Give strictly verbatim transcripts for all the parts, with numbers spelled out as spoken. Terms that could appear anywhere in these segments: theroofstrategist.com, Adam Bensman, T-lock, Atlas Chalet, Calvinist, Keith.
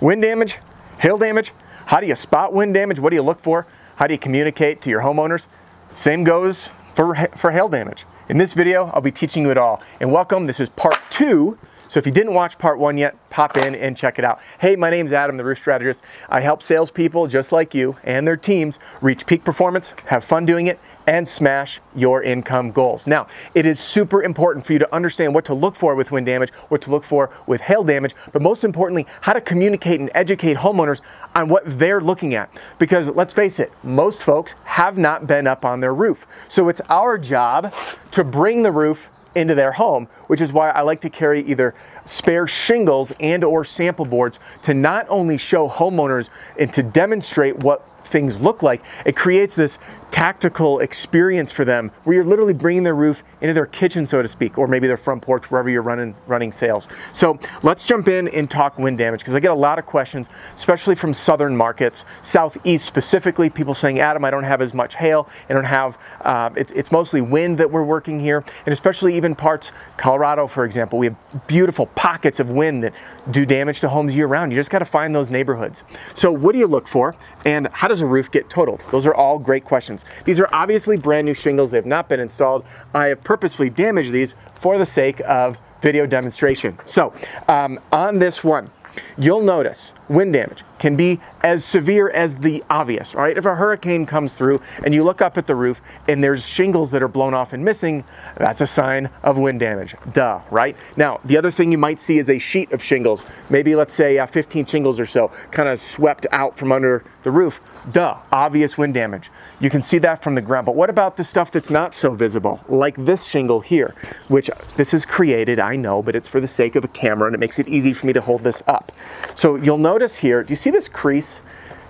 Wind damage, hail damage, how do you spot wind damage? What do you look for? How do you communicate to your homeowners? Same goes for, for hail damage. In this video, I'll be teaching you it all. And welcome, this is part two. So if you didn't watch part one yet, pop in and check it out. Hey, my name's Adam, the Roof Strategist. I help salespeople just like you and their teams reach peak performance, have fun doing it, and smash your income goals. Now, it is super important for you to understand what to look for with wind damage, what to look for with hail damage, but most importantly, how to communicate and educate homeowners on what they're looking at. Because let's face it, most folks have not been up on their roof. So it's our job to bring the roof into their home, which is why I like to carry either spare shingles and or sample boards to not only show homeowners and to demonstrate what things look like. It creates this tactical experience for them where you're literally bringing their roof into their kitchen, so to speak, or maybe their front porch, wherever you're running running sales. So let's jump in and talk wind damage, because I get a lot of questions, especially from southern markets, southeast specifically, people saying, Adam, I don't have as much hail. I don't have, uh, it's, it's mostly wind that we're working here, and especially even parts, Colorado, for example, we have beautiful pockets of wind that do damage to homes year round. You just got to find those neighborhoods. So what do you look for, and how does a roof get totaled? Those are all great questions. These are obviously brand new shingles. They have not been installed. I have purposefully damaged these for the sake of video demonstration. So um, on this one, you'll notice wind damage can be as severe as the obvious, right? If a hurricane comes through and you look up at the roof and there's shingles that are blown off and missing, that's a sign of wind damage. Duh, right? Now, the other thing you might see is a sheet of shingles. Maybe let's say uh, fifteen shingles or so kind of swept out from under the roof. Duh, obvious wind damage. You can see that from the ground. But what about the stuff that's not so visible, like this shingle here, which this is created, I know, but it's for the sake of a camera and it makes it easy for me to hold this up. So you'll notice here, do you see See this crease?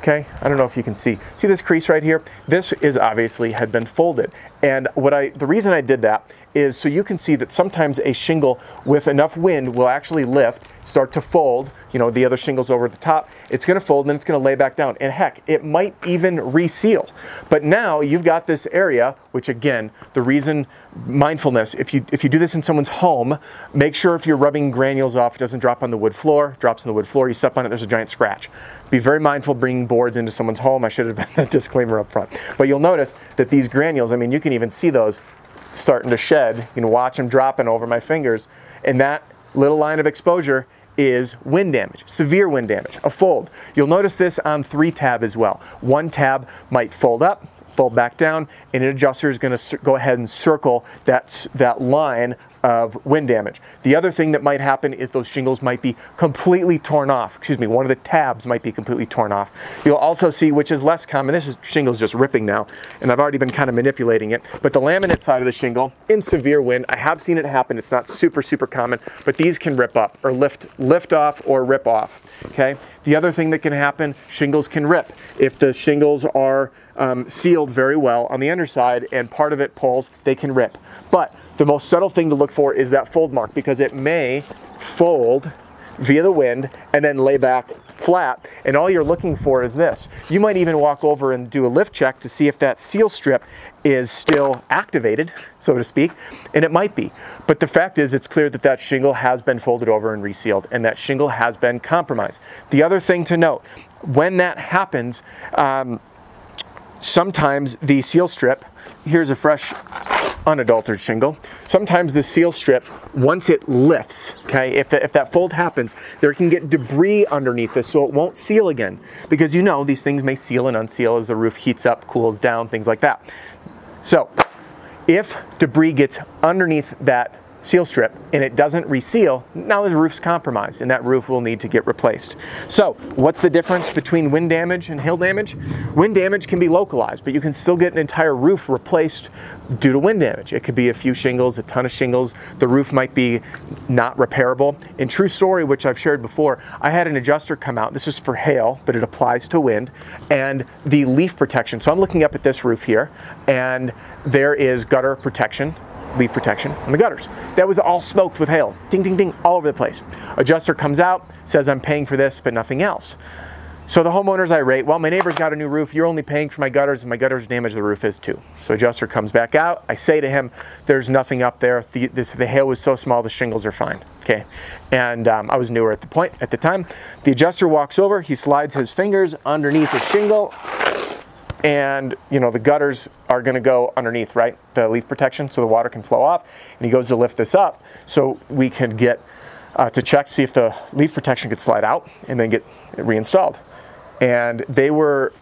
Okay, I don't know if you can see. See this crease right here? This is obviously had been folded. And what I, the reason I did that is so you can see that sometimes a shingle with enough wind will actually lift, start to fold, you know, the other shingles over at the top, it's gonna fold and then it's gonna lay back down. And heck, it might even reseal. But now you've got this area, which again, the reason, mindfulness, if you if you do this in someone's home, make sure if you're rubbing granules off, it doesn't drop on the wood floor, drops on the wood floor, you step on it, there's a giant scratch. Be very mindful bringing boards into someone's home. I should have had that disclaimer up front. But you'll notice that these granules, I mean, you can even see those starting to shed. You can watch them dropping over my fingers. And that little line of exposure is wind damage, severe wind damage, a fold. You'll notice this on three tab as well. One tab might fold up, fold back down, and an adjuster is going to go ahead and circle that, that line of wind damage. The other thing that might happen is those shingles might be completely torn off. Excuse me, one of the tabs might be completely torn off. You'll also see, which is less common, this is shingles just ripping now, and I've already been kind of manipulating it, but the laminate side of the shingle in severe wind, I have seen it happen. It's not super, super common, but these can rip up or lift, lift off or rip off, okay? The other thing that can happen, shingles can rip. If the shingles are Um, sealed very well on the underside and part of it pulls, they can rip. But the most subtle thing to look for is that fold mark, because it may fold via the wind and then lay back flat, and all you're looking for is this. You might even walk over and do a lift check to see if that seal strip is still activated, so to speak, and it might be. But the fact is, it's clear that that shingle has been folded over and resealed, and that shingle has been compromised. The other thing to note, when that happens, um, sometimes the seal strip, here's a fresh unadulterated shingle. Sometimes the seal strip, once it lifts, okay, if, the, if that fold happens, there can get debris underneath this so it won't seal again. Because you know these things may seal and unseal as the roof heats up, cools down, things like that. So if debris gets underneath that seal strip and it doesn't reseal, now the roof's compromised and that roof will need to get replaced. So what's the difference between wind damage and hail damage? Wind damage can be localized, but you can still get an entire roof replaced due to wind damage. It could be a few shingles, a ton of shingles. The roof might be not repairable. In true story, which I've shared before, I had an adjuster come out. This is for hail, but it applies to wind, and the leaf protection. So I'm looking up at this roof here and there is gutter protection, leaf protection on the gutters. That was all smoked with hail. Ding, ding, ding, all over the place. Adjuster comes out, says I'm paying for this, but nothing else. So the homeowner's irate, well, my neighbor's got a new roof, you're only paying for my gutters, and my gutters damage the roof is too. So adjuster comes back out, I say to him, there's nothing up there, the, this, the hail was so small, the shingles are fine, okay? And um, I was newer at the point, at the time. The adjuster walks over, he slides his fingers underneath the shingle, and you know the gutters are going to go underneath, right? The leaf protection, so the water can flow off. And he goes to lift this up, so we can get uh, to check, see if the leaf protection could slide out, and then get it reinstalled. And they were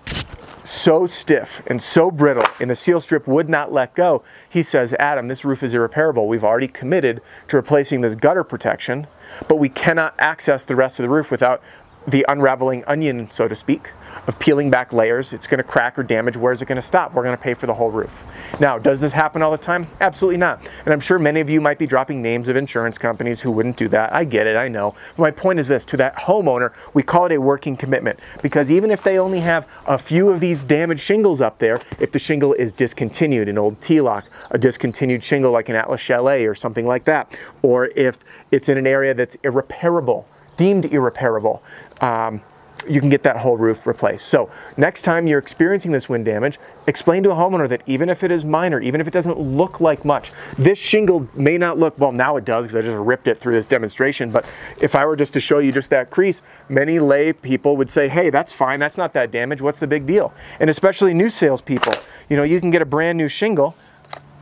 so stiff and so brittle, and the seal strip would not let go. He says, Adam, this roof is irreparable. We've already committed to replacing this gutter protection, but we cannot access the rest of the roof without the unraveling onion, so to speak, of peeling back layers. It's gonna crack or damage. Where's it gonna stop? We're gonna pay for the whole roof. Now, does this happen all the time? Absolutely not. And I'm sure many of you might be dropping names of insurance companies who wouldn't do that. I get it, I know. But my point is this, to that homeowner, we call it a working commitment, because even if they only have a few of these damaged shingles up there, if the shingle is discontinued, an old T-lock, a discontinued shingle like an Atlas Chalet or something like that, or if it's in an area that's irreparable, deemed irreparable, um, you can get that whole roof replaced. So next time you're experiencing this wind damage, explain to a homeowner that even if it is minor, even if it doesn't look like much, this shingle may not look, well now it does because I just ripped it through this demonstration, but if I were just to show you just that crease, many lay people would say, hey, that's fine, that's not that damage, what's the big deal? And especially new salespeople, you know, you can get a brand new shingle,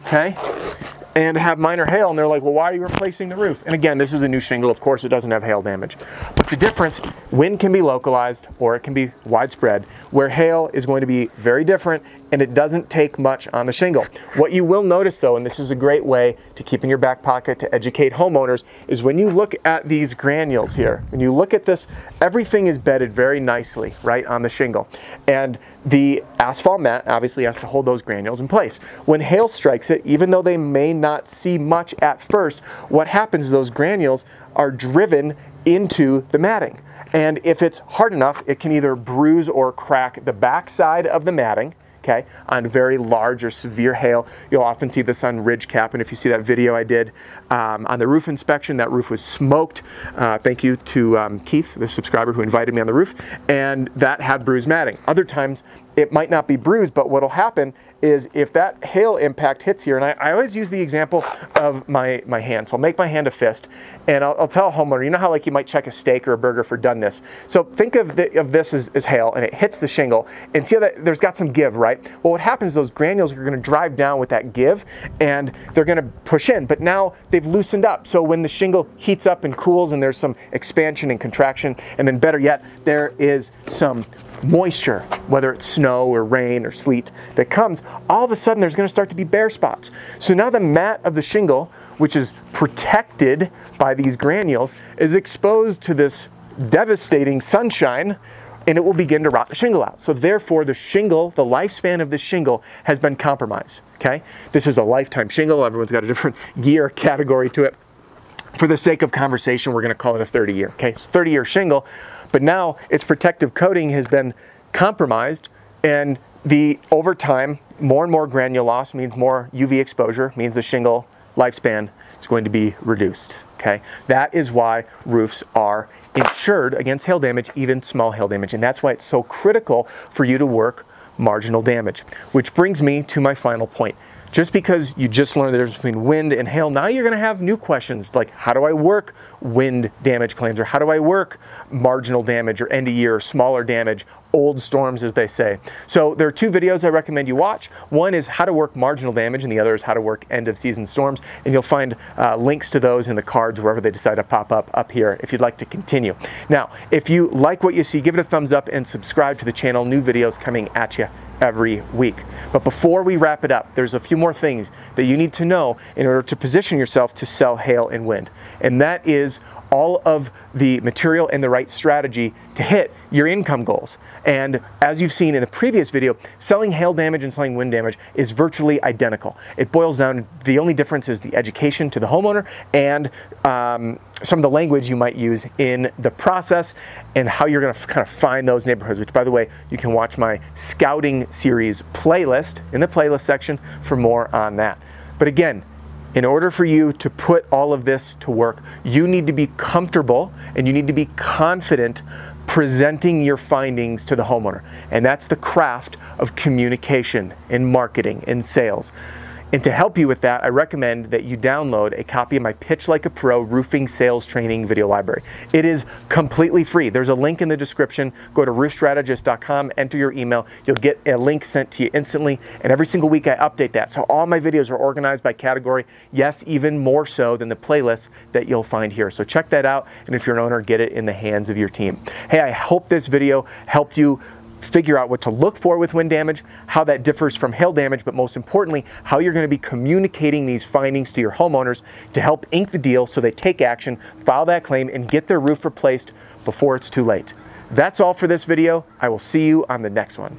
okay? And have minor hail, and they're like, well, why are you replacing the roof? And again, this is a new shingle, of course it doesn't have hail damage. But the difference, wind can be localized or it can be widespread, where hail is going to be very different and it doesn't take much on the shingle. What you will notice though, and this is a great way to keep in your back pocket to educate homeowners, is when you look at these granules here, when you look at this, everything is bedded very nicely, right, on the shingle. And the asphalt mat obviously has to hold those granules in place. When hail strikes it, even though they may not see much at first, what happens is those granules are driven into the matting. And if it's hard enough, it can either bruise or crack the backside of the matting, okay? On very large or severe hail, you'll often see this on ridge cap. And if you see that video I did um, on the roof inspection, that roof was smoked. Uh, thank you to um, Keith, the subscriber who invited me on the roof, and that had bruised matting. Other times, it might not be bruised, but what'll happen is if that hail impact hits here, and I, I always use the example of my, my hand. So I'll make my hand a fist, and I'll, I'll tell a homeowner, you know how like you might check a steak or a burger for doneness? So think of, the, of this as, as hail, and it hits the shingle, and see how that there's got some give, right? Well, what happens is those granules are gonna drive down with that give, and they're gonna push in, but now they've loosened up. So when the shingle heats up and cools, and there's some expansion and contraction, and then better yet, there is some moisture, whether it's snow or rain or sleet that comes, all of a sudden there's going to start to be bare spots. So now the mat of the shingle, which is protected by these granules, is exposed to this devastating sunshine, and it will begin to rot the shingle out. So therefore the shingle, the lifespan of the shingle has been compromised, okay? This is a lifetime shingle, everyone's got a different year category to it. For the sake of conversation, we're going to call it a thirty year, okay? It's a thirty year shingle, but now its protective coating has been compromised, and the over time, more and more granule loss means more U V exposure, means the shingle lifespan is going to be reduced, okay? That is why roofs are insured against hail damage, even small hail damage, and that's why it's so critical for you to work marginal damage, which brings me to my final point. Just because you just learned the difference between wind and hail, now you're gonna have new questions like, how do I work wind damage claims, or how do I work marginal damage, or end of year, smaller damage, old storms as they say. So there are two videos I recommend you watch. One is how to work marginal damage and the other is how to work end of season storms. And you'll find uh, links to those in the cards wherever they decide to pop up up here if you'd like to continue. Now, if you like what you see, give it a thumbs up and subscribe to the channel. New videos coming at you every week. But before we wrap it up, there's a few more things that you need to know in order to position yourself to sell hail and wind. And that is all of the material and the right strategy to hit your income goals. And as you've seen in the previous video, selling hail damage and selling wind damage is virtually identical. It boils down, the only difference is the education to the homeowner and um, some of the language you might use in the process and how you're gonna kind of find those neighborhoods, which by the way, you can watch my scouting series playlist in the playlist section for more on that. But again, in order for you to put all of this to work, you need to be comfortable and you need to be confident presenting your findings to the homeowner. And that's the craft of communication and marketing and sales. And to help you with that, I recommend that you download a copy of my Pitch Like a Pro Roofing Sales Training Video Library. It is completely free. There's a link in the description. Go to roof strategist dot com, enter your email. You'll get a link sent to you instantly. And every single week I update that. So all my videos are organized by category. Yes, even more so than the playlist that you'll find here. So check that out. And if you're an owner, get it in the hands of your team. Hey, I hope this video helped you figure out what to look for with wind damage, how that differs from hail damage, but most importantly, how you're going to be communicating these findings to your homeowners to help ink the deal so they take action, file that claim, and get their roof replaced before it's too late. That's all for this video. I will see you on the next one.